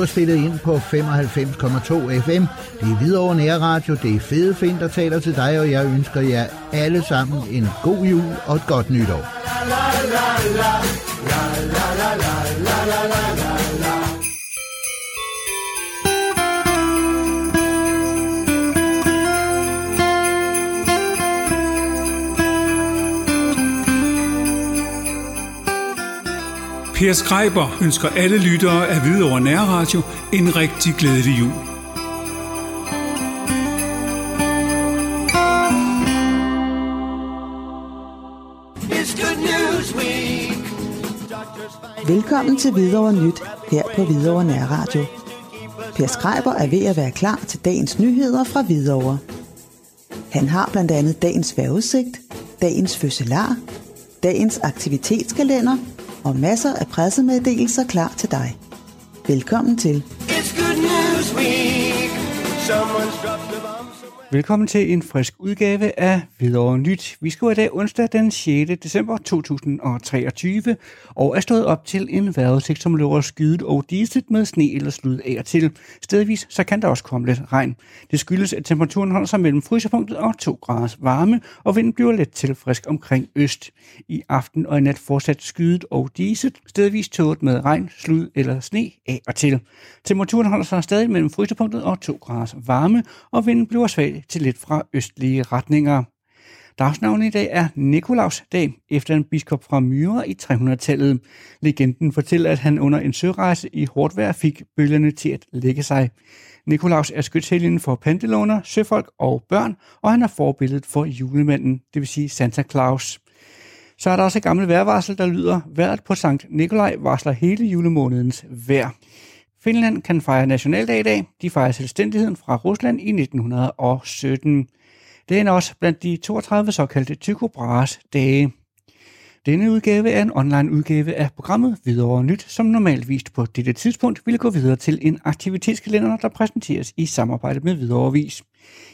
Du har spillet ind på 95,2 FM. Det er Hvidovre Nærradio. Det er Fede Finn, der taler til dig, og jeg ønsker jer alle sammen en god jul og et godt nytår. Per Schreiber ønsker alle lyttere af Hvidovre Nærradio en rigtig glædelig jul. Velkommen til Hvidovre Nyt her på Hvidovre Nærradio. Per Schreiber er ved at være klar til dagens nyheder fra Hvidovre. Han har blandt andet dagens vejrudsigt, dagens fødselar, dagens aktivitetskalender og masser af pressemeddelelser klar til dig. Velkommen til. Velkommen til en frisk udgave af Hvidovre Nyt. Vi skal i dag onsdag den 6. december 2023 og er stået op til en vejrudsigt, som lover skyet og diset med sne eller slud af og til. Stedvis så kan der også komme lidt regn. Det skyldes, at temperaturen holder sig mellem frysepunktet og 2 graders varme, og vinden bliver let til frisk omkring øst. I aften og i nat fortsat skyet og diset, stedvis tåget med regn, slud eller sne af og til. Temperaturen holder sig stadig mellem frysepunktet og 2 graders varme, og vinden bliver svag til lidt fra østlige retninger. Dagsnavnet i dag er Nikolaus dag, efter en biskop fra Myre i 300-tallet. Legenden fortæller, at han under en sørejse i hårdt vejr fik bølgerne til at lægge sig. Nikolaus er skytshelgen for pantelåner, søfolk og børn, og han er forbilledet for julemanden, det vil sige Santa Claus. Så er der også et gammelt vejrvarsel, der lyder: vejret på Sankt Nikolaj varsler hele julemånedens vejr. Finland kan fejre nationaldag i dag. De fejrer selvstændigheden fra Rusland i 1917. Det er også blandt de 32 såkaldte Tycho Brahes dage. Denne udgave er en online udgave af programmet Hvidovre Nyt, som normalt vist på dette tidspunkt ville gå videre til en aktivitetskalender, der præsenteres i samarbejde med Hvidovre Vis.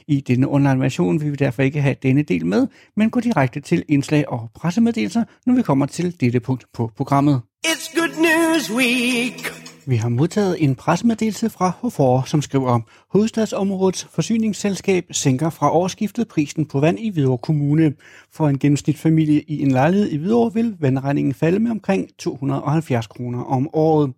I denne online version vil vi derfor ikke have denne del med, men gå direkte til indslag og pressemeddelelser, når vi kommer til dette punkt på programmet. It's Good News Week. Vi har modtaget en pressemeddelelse fra HOFOR, som skriver: hovedstadsområdets forsyningsselskab sænker fra årsskiftet prisen på vand i Hvidovre Kommune. For en gennemsnitsfamilie i en lejlighed i Hvidovre vil vandregningen falde med omkring 270 kroner om året.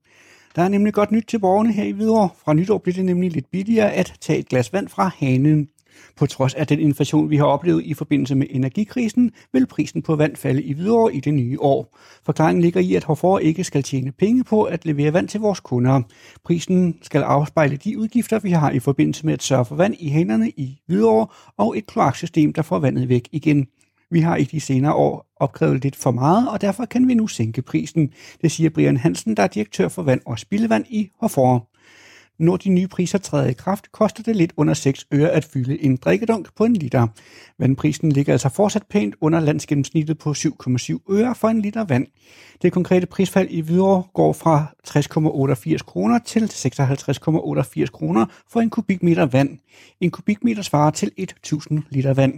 Der er nemlig godt nyt til borgerne her i Hvidovre. Fra nytår bliver det nemlig lidt billigere at tage et glas vand fra hanen. På trods af den inflation, vi har oplevet i forbindelse med energikrisen, vil prisen på vand falde i Hvidovre i det nye år. Forklaringen ligger i, at HOFOR ikke skal tjene penge på at levere vand til vores kunder. Prisen skal afspejle de udgifter, vi har i forbindelse med at sørge for vand i hanerne i Hvidovre og et kloaksystem, der får vandet væk igen. Vi har i de senere år opkrævet lidt for meget, og derfor kan vi nu sænke prisen. Det siger Brian Hansen, der er direktør for vand og spildevand i HOFOR. Når de nye priser træder i kraft, koster det lidt under 6 øre at fylde en drikkedunk på en liter. Vandprisen ligger altså fortsat pænt under landsgennemsnittet på 7,7 øre for en liter vand. Det konkrete prisfald i Hvidovre går fra 60,88 kroner til 56,88 kroner for en kubikmeter vand. En kubikmeter svarer til 1.000 liter vand.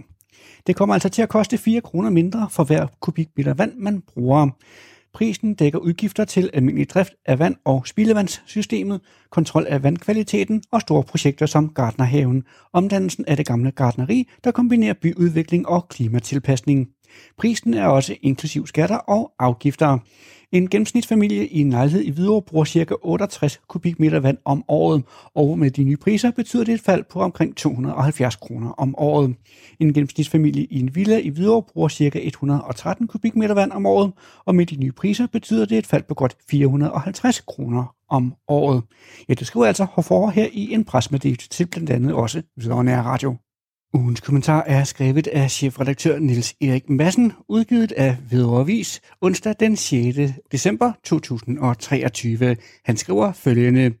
Det kommer altså til at koste 4 kroner mindre for hver kubikmeter vand, man bruger. Prisen dækker udgifter til almindelig drift af vand- og spildevandssystemet, kontrol af vandkvaliteten og store projekter som Gartnerhaven, omdannelsen af det gamle gartneri, der kombinerer byudvikling og klimatilpasning. Prisen er også inklusiv skatter og afgifter. En gennemsnitsfamilie i en lejlighed i Hvidovre bruger ca. 68 kubikmeter vand om året, og med de nye priser betyder det et fald på omkring 270 kroner om året. En gennemsnitsfamilie i en villa i Hvidovre bruger ca. 113 kubikmeter vand om året, og med de nye priser betyder det et fald på godt 450 kroner om året. Ja, det skriver altså HOFOR her i en pressemeddelelse til blandt andet også Hvidovre Nærradio. Ugens kommentar er skrevet af chefredaktør Niels Erik Madsen, udgivet af Hvidovre Avis, onsdag den 6. december 2023. Han skriver følgende: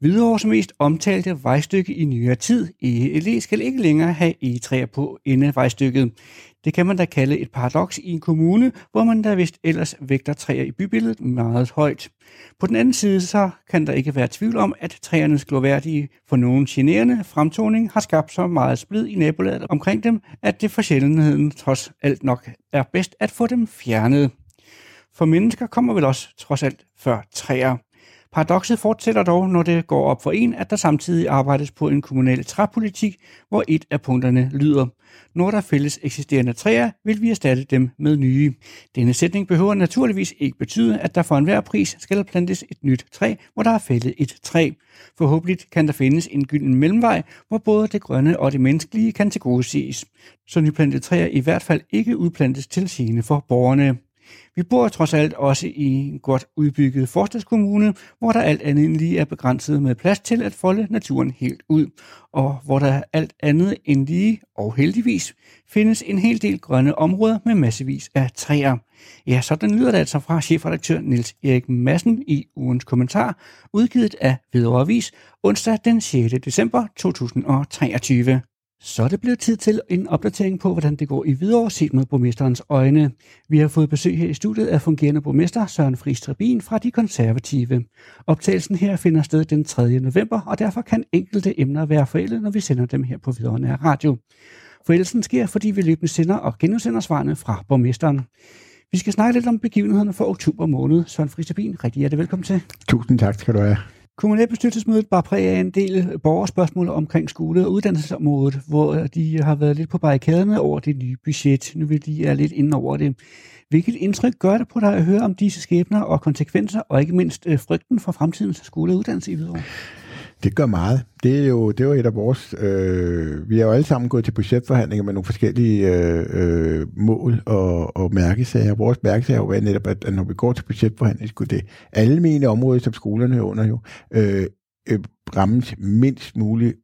Hvidovres mest omtalte vejstykke i nyere tid, ELE, skal ikke længere have egetræer på endevejstykket. Det kan man da kalde et paradoks i en kommune, hvor man da vist ellers vægter træer i bybilledet meget højt. På den anden side så kan der ikke være tvivl om, at træernes glorværdige, for nogen generende fremtoning har skabt så meget splid i nabolaget omkring dem, at det for sjældenheden trods alt nok er bedst at få dem fjernet. For mennesker kommer vel også trods alt før træer. Paradokset fortsætter dog, når det går op for en, at der samtidig arbejdes på en kommunal træpolitik, hvor et af punkterne lyder: når der fælles eksisterende træer, vil vi erstatte dem med nye. Denne sætning behøver naturligvis ikke betyde, at der for enhver pris skal plantes et nyt træ, hvor der er fældet et træ. Forhåbentlig kan der findes en gylden mellemvej, hvor både det grønne og det menneskelige kan tilgodeses, så nyplantede træer i hvert fald ikke udplantes til gene for borgerne. Vi bor trods alt også i en godt udbygget forstadskommune, hvor der alt andet end lige er begrænset med plads til at folde naturen helt ud, og hvor der alt andet end lige, og heldigvis, findes en hel del grønne områder med massevis af træer. Ja, sådan lyder det altså fra chefredaktør Niels Erik Madsen i ugens kommentar, udgivet af Hvidovre Avis, onsdag den 6. december 2023. Så er det blevet tid til en opdatering på, hvordan det går i Hvidovre set med borgmesterens øjne. Vi har fået besøg her i studiet af fungerende borgmester Søren Friis Trebin fra De Konservative. Optagelsen her finder sted den 3. november, og derfor kan enkelte emner være forældet, når vi sender dem her på Hvidovre Nærradio. Forældelsen sker, fordi vi løbende sender og genudsender svarene fra borgmesteren. Vi skal snakke lidt om begivenhederne for oktober måned. Søren Friis Trebin, rigtig hjertelig velkommen til. Tusind tak skal du have. Kommunalbestyrelsesmødet bar præg af en del borgerspørgsmål omkring skole- og uddannelsesområdet, hvor de har været lidt på barrikaderne over det nye budget. Nu vil de er lidt inde over det. Hvilket indtryk gør det på dig at høre om disse skæbner og konsekvenser, og ikke mindst frygten for fremtidens skole- og uddannelse i Hvidovre? Det gør meget. Det er jo et af vores... vi er jo alle sammen gået til budgetforhandlinger med nogle forskellige mål og mærkesager. Vores mærkesager var netop, at når vi går til budgetforhandlinger, skulle det almene områder, som skolerne er under jo, rammes mindst muligt.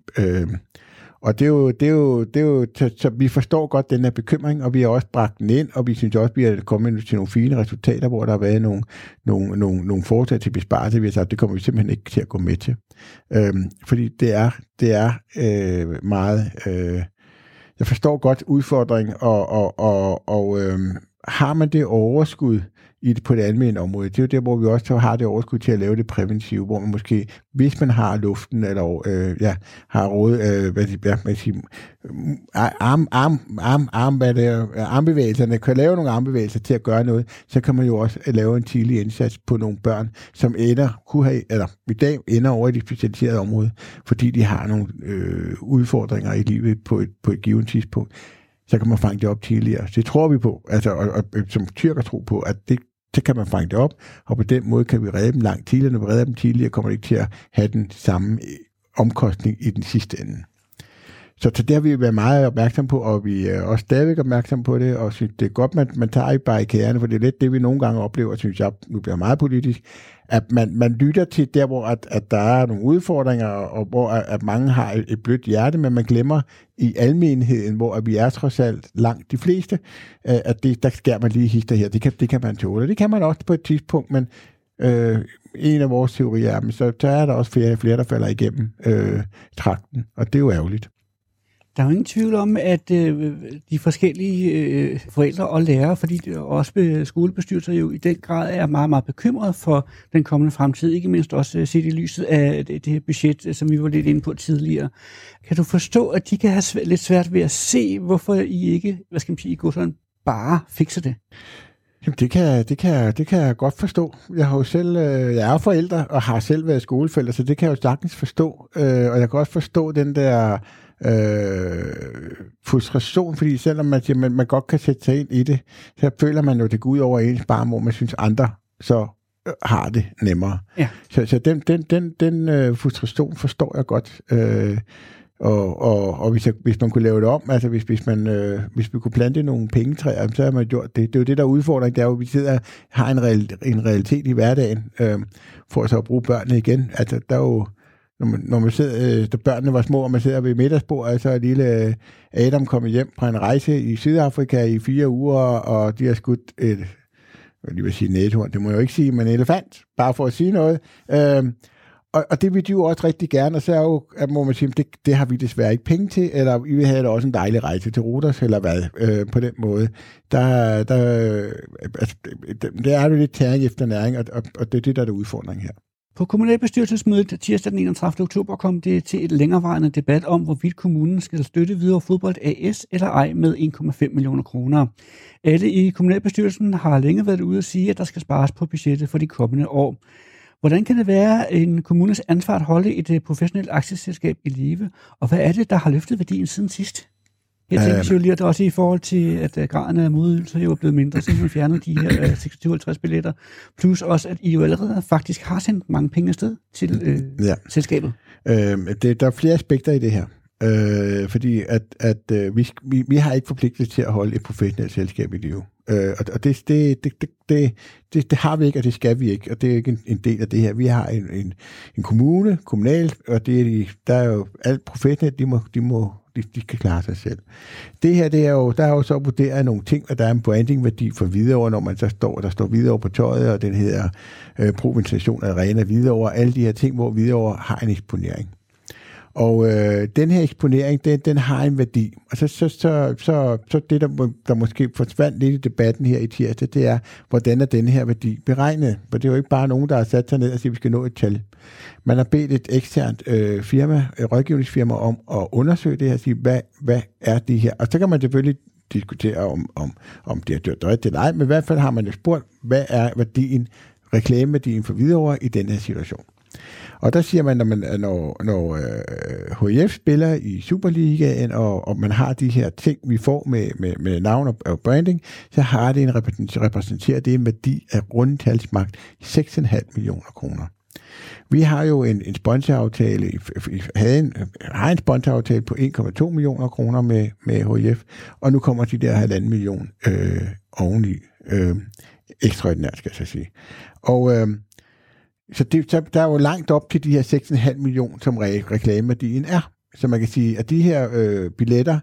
Og det er jo, så vi forstår godt den her bekymring, og vi har også bragt den ind, og vi synes også, vi er kommet til nogle fine resultater, hvor der har været nogle forslag til besparelser, vi har sagt, det kommer vi simpelthen ikke til at gå med til. Fordi det er meget... jeg forstår godt udfordringen, og har man det overskud på det almene område. Det er jo der, hvor vi også har det overskud til at lave det præventive, hvor man måske, hvis man har luften, eller har råd, armbevægelserne, kan lave nogle armbevægelser til at gøre noget, så kan man jo også lave en tidlig indsats på nogle børn, som i dag ender over i det specialiserede område, fordi de har nogle udfordringer i livet på et givet tidspunkt. Så kan man fange det op tidligere. Det tror vi på, altså, og som tyrker tror på, at det kan man fange det op, og på den måde kan vi redde dem langt tidligere. Når vi redder dem tidligere, kommer det ikke til at have den samme omkostning i den sidste ende. Så det har vi været meget opmærksom på, og vi er også stadigvæk opmærksom på det, og synes, det er godt, man tager i barrikaderne, for det er lidt det, vi nogle gange oplever, synes jeg, nu bliver meget politisk, at man lytter til der, hvor at der er nogle udfordringer, og hvor at mange har et blødt hjerte, men man glemmer i almenheden, hvor at vi er trods alt langt de fleste, at det, der sker man lige hister her, det kan man tåle, det kan man også på et tidspunkt, men en af vores teorier er, så er der også flere der falder igennem trakten, og det er jo ærgerligt. Der er jo ingen tvivl om, at de forskellige forældre og lærere, fordi også skolebestyrelser jo i den grad er meget, meget bekymret for den kommende fremtid, ikke mindst også set i lyset af det her budget, som vi var lidt inde på tidligere. Kan du forstå, at de kan have lidt svært ved at se, hvorfor I ikke, I går sådan bare fikser det? Jamen, det kan jeg godt forstå. Jeg er forældre og har selv været skoleforælder, så det kan jeg jo sagtens forstå. Og jeg kan også forstå den der frustration, fordi selvom man godt kan sætte sig ind i det, så føler man jo, det går ud over ens barn, hvor man synes andre så har det nemmere. Ja. Så den frustration forstår jeg godt. Og hvis man kunne lave det om, altså hvis man kunne plante nogle pengetræer, så har man gjort det. Det er jo det, der er udfordringen, det er jo, at vi sidder og har en realitet i hverdagen, for så at bruge børnene igen. Altså, der er jo, når man sidder, da børnene var små, og man sidder ved middagsbordet, så altså, er lille Adam kommet hjem fra en rejse i Sydafrika i 4 uger, og de har skudt det må jeg jo ikke sige, men en elefant, bare for at sige noget. Og det vil de jo også rigtig gerne, og så er jo, at må man sige, det har vi desværre ikke penge til, eller vi vil have da også en dejlig rejse til Rødovre, eller hvad, på den måde. Der er jo lidt tæring efter næring, og det er det, der er udfordringen her. På kommunalbestyrelsesmødet tirsdag den 31. oktober kom det til et længerevarende debat om, hvorvidt kommunen skal støtte Hvidovre Fodbold AS eller ej med 1,5 millioner kroner. Alle i kommunalbestyrelsen har længe været ude at sige, at der skal spares på budgettet for de kommende år. Hvordan kan det være en kommunes ansvar at holde et professionelt aktieselskab i live? Og hvad er det, der har løftet værdien siden sidst? Jeg tænker jo lige, at også i forhold til, at graden af modydelser jo er blevet mindre, siden man fjernede de her 2650 billetter. Plus også, at I jo allerede faktisk har sendt mange penge afsted til selskabet. Der er flere aspekter i det her. Fordi vi har ikke forpligtet til at holde et professionelt selskab i live. Og det har vi ikke, og det skal vi ikke, og det er ikke en del af det her. Vi har en kommune, kommunalt, og der er jo alt professionelt, de kan klare sig selv. Det her, det er jo, der er jo så vurderet nogle ting, og der er en brandingværdi for Hvidovre, når man så står, der står Hvidovre på tøjet, og den hedder Provinstation Arena Hvidovre, alle de her ting, hvor Hvidovre har en eksponering. Og den her eksponering, den har en værdi. Og så det, der måske forsvandt lidt i debatten her i tirsdag, det er, hvordan er den her værdi beregnet? For det er jo ikke bare nogen, der har sat sig ned og siger, at vi skal nå et tal. Man har bedt et eksternt firma, et rådgivningsfirma, om at undersøge det her og sige, hvad er det her? Og så kan man selvfølgelig diskutere, om det er dødt rigtigt eller ej, men i hvert fald har man jo spurgt, hvad er værdien, reklameværdien for Hvidovre i den her situation? Og der siger man, når HIF spiller i Superligaen, og man har de her ting, vi får med navn og branding, så har det en værdi af rundtalsmagt 6,5 millioner kroner. Vi har jo en sponsoraftale, har en sponsoraftale på 1,2 millioner kroner med HIF, og nu kommer de der 1,5 million oveni. Ekstraordinært, skal jeg så sige. Og Så der er jo langt op til de her 6,5 millioner, som reklameværdien er. Så man kan sige, at de her billetter,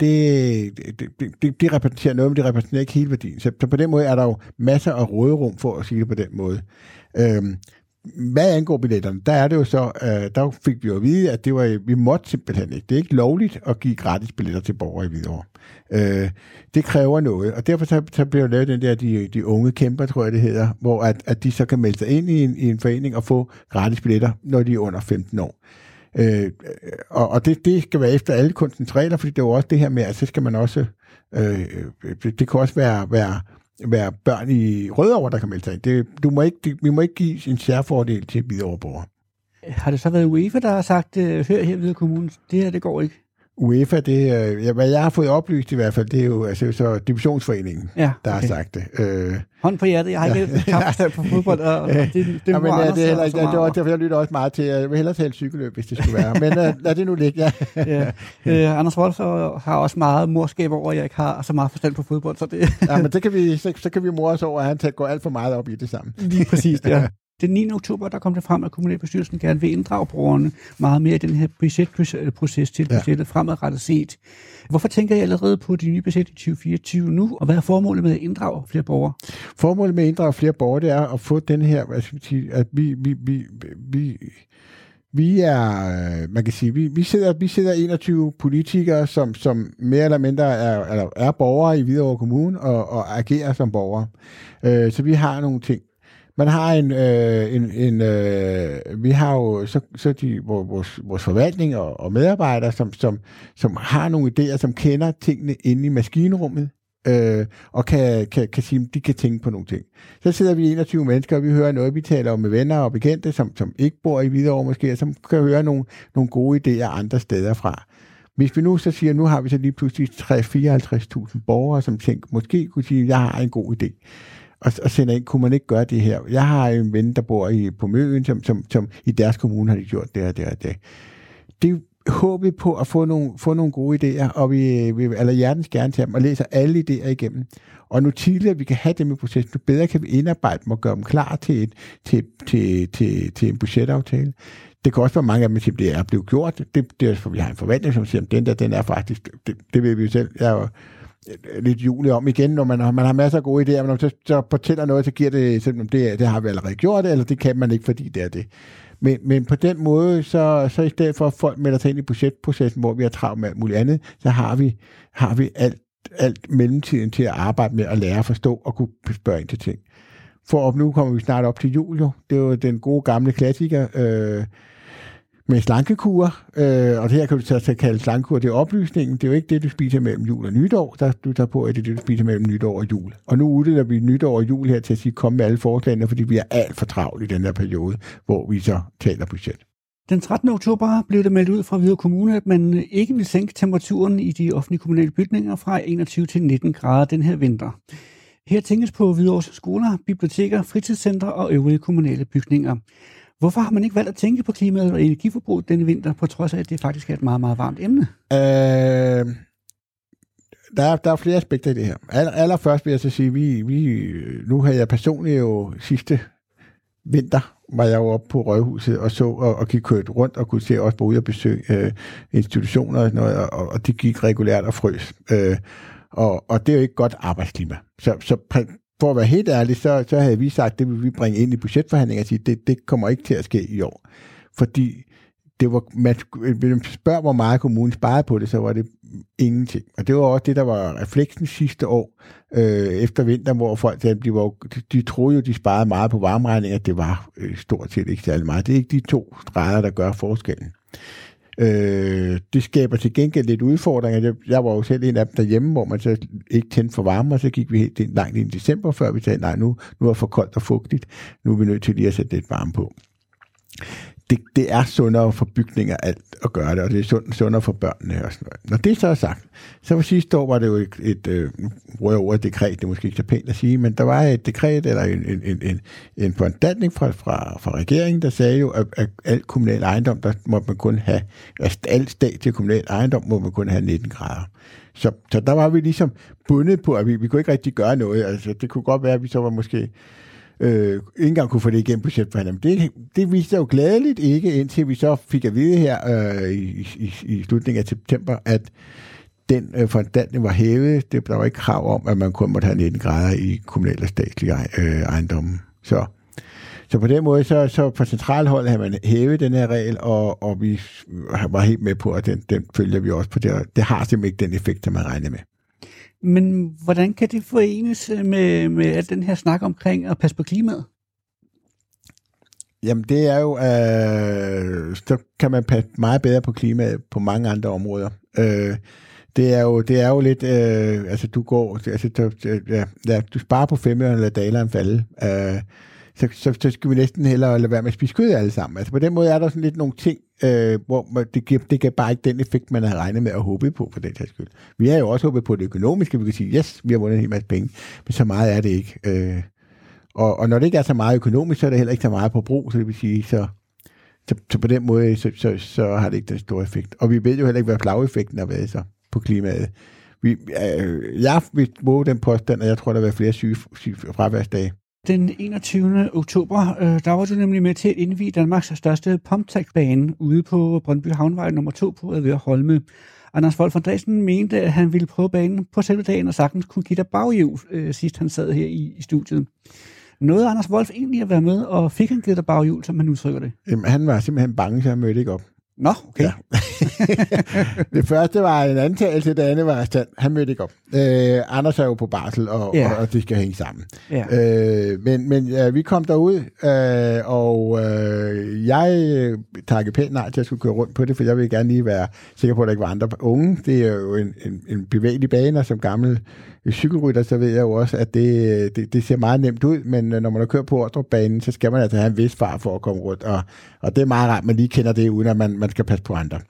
det repræsenterer noget, men det repræsenterer ikke hele værdien. Så på den måde er der jo masser af råderum, for at sige det på den måde. Hvad angår billetterne, der er det jo så, der fik vi jo at vide, at vi måtte simpelthen ikke. Det er ikke lovligt at give gratis billetter til borgere i Hvidovre. Det kræver noget, og derfor så bliver lavet den der, de unge kæmper, tror jeg det hedder, hvor at de så kan melde sig ind i en forening og få gratis billetter, når de er under 15 år. Og det skal være efter alle koncentraler, fordi det er jo også det her med, at så skal man også, det kan også være børn i Rødovre, der kan melde sig ind. Vi må ikke give en særfordel til Hvidovreborgere. Har det så været UEFA, der har sagt, hør her Hvidovre Kommune, det her, det går ikke? UEFA, hvad jeg har fået oplyst i hvert fald, det er jo altså, så Divisionsforeningen, ja, okay, der har sagt det. Hånd på hjertet, jeg har ikke tabt på fodbold, og det må Anders sige. Derfor jeg lytter også meget til, jeg vil hellere tale cykelløb, hvis det skulle være, men lad det nu ligge. Ja. Anders Rolf har også meget morskab over, at jeg ikke har så meget forstand på fodbold, så det... Ja, men så kan vi more os over, at han går alt for meget op i det sammen. Lige præcis, ja. Den 9. oktober, der kom det frem, at kommunalbestyrelsen gerne vil inddrage brugerne meget mere i den her budgetproces til budgettet fremadrettet set. Hvorfor tænker I allerede på de nye budget i 2024 nu, og hvad er formålet med at inddrage flere borgere? Formålet med at inddrage flere borgere, det er at få den her, at vi er, man kan sige, vi sidder 21 politikere, som mere eller mindre er borgere i Hvidovre Kommune og agerer som borgere. Så vi har nogle ting. Man har vi har jo så vores forvaltning og medarbejdere, som har nogle idéer, som kender tingene inde i maskinrummet, og kan sige, at de kan tænke på nogle ting. Så sidder vi 21 mennesker, og vi hører noget, vi taler om med venner og bekendte, som ikke bor i Hvidovre måske, som kan høre nogle gode idéer andre steder fra. Hvis vi nu så siger, at nu har vi så lige pludselig 54.000 borgere, som tænker, måske kunne sige, at jeg har en god idé. Og sender ind, kunne man ikke gøre det her? Jeg har en ven, der bor på Møen, som i deres kommune har de gjort det og det og det. Det håber på at få nogle gode idéer, og vi eller hjertens gerne til dem, og læser alle idéer igennem. Og nu tidligere vi kan have dem i processen, nu bedre kan vi indarbejde dem og gøre dem klar til en budgetaftale. Det kan også være mange af dem, som det er blevet gjort. Det er for vi har en forventning, som siger, at den er faktisk, det ved vi jo selv, lidt jule om igen, når man har masser af gode idéer, men når man så fortæller noget, så giver det, selvom det har vi allerede gjort, eller det kan man ikke, fordi det er det. Men på den måde, så i stedet for at folk melder sig ind i budgetprocessen, hvor vi har travlt med alt muligt andet, så har vi alt mellemtiden til at arbejde med at lære at forstå og kunne spørge ind til ting. Nu kommer vi snart op til jul, jo. Det er jo den gode gamle klassiker, med slankekur, og det her kan du så kalde slankekur, det er oplysningen, det er jo ikke det, du spiser mellem jul og nytår, der du tager på, at det er det, du spiser mellem nytår og jul. Og nu uddeler vi nytår og jul her til at sige, kom med alle forslagene, fordi vi er alt for travlt i den her periode, hvor vi så taler budget. Den 13. oktober blev det meldt ud fra Hvidovre Kommune, at man ikke vil sænke temperaturen i de offentlige kommunale bygninger fra 21 til 19 grader den her vinter. Her tænkes på Hvidovres skoler, biblioteker, fritidscentre og øvrige kommunale bygninger. Hvorfor har man ikke valgt at tænke på klimaet og energiforbruget denne vinter, på trods af, at det faktisk er et meget, meget varmt emne? Der er flere aspekter i det her. Allerførst vil jeg så sige, vi nu har jeg personligt jo sidste vinter, var jeg jo oppe på Rødhuset og så og gik rundt og kunne se også både at besøge institutioner og sådan noget, og de gik regulært og frøs. Og det er jo ikke godt arbejdsklima. Så for at være helt ærlig, så havde vi sagt, det vil vi bringe ind i budgetforhandlinger og sige, det kommer ikke til at ske i år. Fordi det var, man spørger, hvor meget kommunen sparede på det, så var det ingenting. Og det var også det, der var refleksen sidste år efter vinteren, hvor folk de troede jo, de sparede meget på varmeregninger. Det var stort set ikke særlig meget. Det er ikke de 2 streger, der gør forskellen. Det skaber til gengæld lidt udfordringer. Jeg var jo selv en af dem derhjemme, hvor man så ikke tændte for varme, og så gik vi helt langt ind i december, før vi sagde, nej, nu er det for koldt og fugtigt. Nu er vi nødt til lige at sætte lidt varme på. Det er sundere for bygninger alt at gøre det, og det er sundere for børnene og sådan noget. Når det så er sagt, så for sidste år var det jo et dekret, det er måske ikke så pænt at sige, men der var et dekret eller en foranstaltning fra regeringen, der sagde jo, at al kommunal ejendom, der må man kun have, altså al statslig kommunal ejendom, må man kun have 19 grader. Så der var vi ligesom bundet på, at vi kunne ikke rigtig gøre noget. Altså, det kunne godt være, at vi så var måske ikke engang kunne få det igennem budgetforhandlingen. Det viste jo glædeligt ikke, indtil vi så fik at vide her i slutningen af september, at den foranstaltning var hævet. Der var ikke krav om, at man kun måtte have 19 grader i kommunale og statslige ejendomme. Så på den måde, så på centralholdet har man hævet den her regel, og vi var helt med på, at den følger vi også på det. Det har simpelthen ikke den effekt, som man regner med. Men hvordan kan det forenes med al den her snak omkring at passe på klimaet? Jamen det er jo, så kan man passe meget bedre på klimaet på mange andre områder. Det er jo lidt, altså du går, altså, du sparer på 5 eller daleren falde. Så skal vi næsten hellere lade være med at spise kød alle sammen. Altså på den måde er der sådan lidt nogle ting, hvor det giver bare ikke den effekt, man havde regnet med at håbe på for den her skyld. Vi har jo også håbet på det økonomiske, vi kan sige, yes, vi har vundet en hel masse penge, men så meget er det ikke. Og når det ikke er så meget økonomisk, så er det heller ikke så meget på brug, så det vil sige, så på den måde, så har det ikke den store effekt. Og vi ved jo heller ikke, hvad flageffekten har været så på klimaet. Jeg vil måle den påstand, og jeg tror, der vil være flere syge fraværsdage. Den 21. oktober, der var du nemlig med til at indvie Danmarks største pumptrackbane ude på Brøndby Havnvej nummer 2 på Røde ved Holme. Anders Wolf von Dresen mente, at han ville prøve banen på selve dagen og sagtens kunne give dig baghjul, sidst han sad her i studiet. Nåede Anders Wolf egentlig at være med, og fik han givet dig baghjul, som han udtrykker det? Jamen, han var simpelthen bange, så han mødte ikke op. Nå, okay. Ja. Det første var en antagelse, det andet var stand. Han mødte ikke op. Anders er jo på barsel, og det skal hænge sammen. Ja. Men vi kom derud, og jeg takkede pænt nej til at skulle køre rundt på det, for jeg ville gerne lige være sikker på, at der ikke var andre unge. Det er jo en bevægelig bane, og som gammel cykelrytter, så ved jeg jo også, at det ser meget nemt ud, men når man kører på Ordrup-banen, så skal man altså have en vis fart for at komme rundt, og det er meget rart, man lige kender det, uden at man skal passe på andre.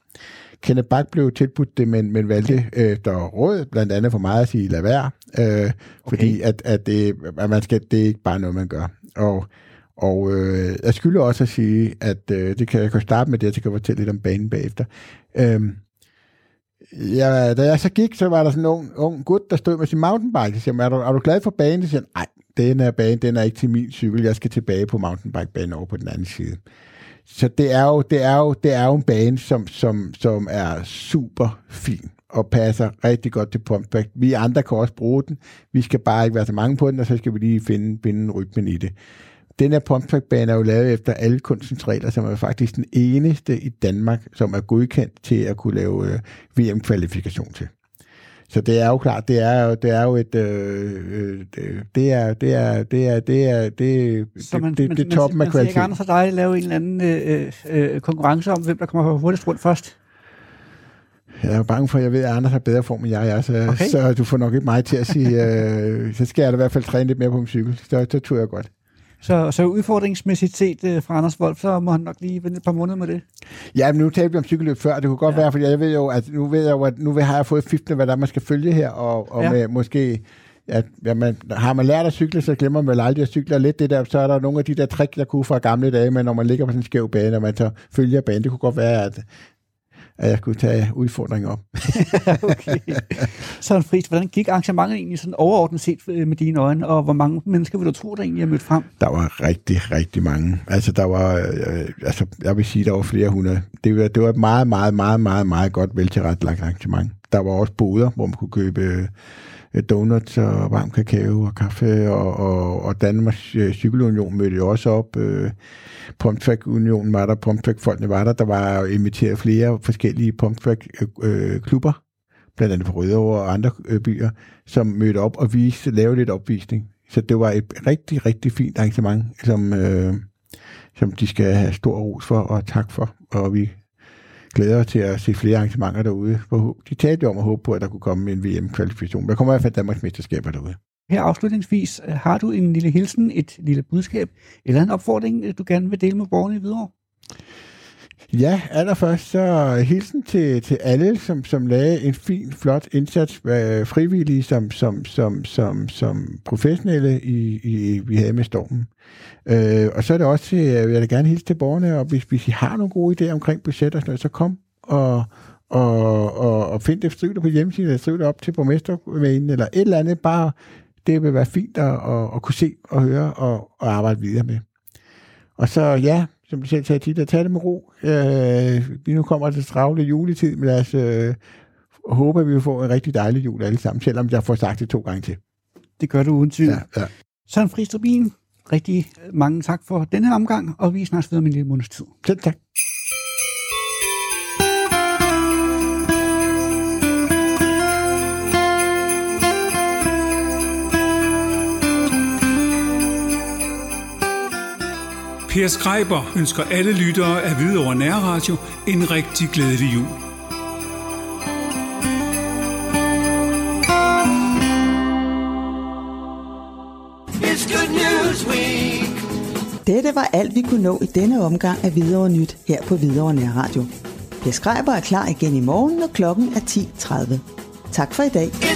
Kenneth Bach blev tilbudt det, men valgte der råd, blandt andet for mig at sige, lad være, fordi at man skal, det er ikke bare noget, man gør. Og jeg skylder også at sige, at jeg kan starte med det, og så kan jeg fortælle lidt om banen bagefter. Ja, da jeg så gik, så var der sådan en ung gut, der stod med sin mountainbike. Så siger, er du glad for banen? Så siger han, nej, den her bane, den er ikke til min cykel. Jeg skal tilbage på mountainbikebanen over på den anden side. Så det er jo en bane, som er super fin og passer rigtig godt til pumpback. Vi andre kan også bruge den. Vi skal bare ikke være så mange på den, og så skal vi lige finde rytmen i det. Den her pumptrackbane er jo lavet efter alle kunstens regler, som er faktisk den eneste i Danmark, som er godkendt til at kunne lave VM-kvalifikation til. Så det er jo klart, det er toppen af kvalitet. Man skal gerne for dig lave en eller anden konkurrence om, hvem der kommer hurtigst rundt først. Jeg er jo bange for, at jeg ved, at Anders har bedre form end jeg, så du får nok ikke mig til at sige, så skal jeg da i hvert fald træne lidt mere på min cykel. Så tror jeg godt. Så udfordringsmæssigt set fra Anders Wolf, så må han nok lige vente et par måneder med det. Ja, men nu talte vi om cykelløb før, det kunne godt være, for jeg ved jo, at nu har jeg fået fiften af, hvad der man skal følge her, og med, måske, at har man lært at cykle, så glemmer man vel aldrig at cykle, og lidt det der, så er der nogle af de der trick, jeg kunne fra gamle dage, men når man ligger på sådan en skæv bane, og man så følger banen, det kunne godt være, at jeg skulle tage udfordringen op. Okay. Søren Friis, hvordan gik arrangementet egentlig sådan overordnet set med dine øjne, og hvor mange mennesker vil du tro, der egentlig har mødt frem? Der var rigtig, rigtig mange. Altså, der var, jeg vil sige, der var flere hundrede. Det var et meget, meget, meget, meget, meget godt veltilrettelagt arrangement. Der var også boder, hvor man kunne købe donuts og varm kakao og kaffe, og Danmarks Cykelunion mødte jo også op. Pumptrack-unionen var der, Pumptrack-folkene var der. Der var inviteret flere forskellige Pumptrack-klubber, blandt andet fra Rødovre og andre byer, som mødte op og lavede lidt opvisning. Så det var et rigtig, rigtig fint arrangement, som de skal have stor ros for og tak for. Og vi glæder til at se flere arrangementer derude. De talte jo om at håbe på, at der kunne komme en VM-kvalifikation. Der kommer i hvert fald Danmarks mesterskaber derude. Her afslutningsvis, har du en lille hilsen, et lille budskab eller en opfordring, du gerne vil dele med borgerne i Hvidovre? Ja, allerførst så hilsen til alle, som lagde en fin, flot indsats, frivillige som professionelle vi havde med stormen. Og så er det også til, jeg vil gerne hilse til borgerne, og hvis I har nogle gode idéer omkring budget og sådan noget, så kom og find det, skriv det på hjemmesiden, eller skriv det op til borgmestermailen, eller et eller andet, bare det vil være fint at kunne se og høre og arbejde videre med. Og så ja, som du selv sagde tit, at tage det med ro. Nu kommer det travle juletid, men lad os håbe, at vi får en rigtig dejlig jul alle sammen, selvom jeg får sagt det 2 gange til. Det gør du uden tvivl. Ja. Søren Friis Trebin, rigtig mange tak for denne omgang, og vi snakkes videre om en lille måneds tid. Selv tak. Per Schreiber ønsker alle lyttere af Hvidovre Nærradio en rigtig glædelig jul. Dette var alt, vi kunne nå i denne omgang af Hvidovre Nyt her på Hvidovre Nærradio. Per Schreiber er klar igen i morgen, når klokken er 10:30. Tak for i dag.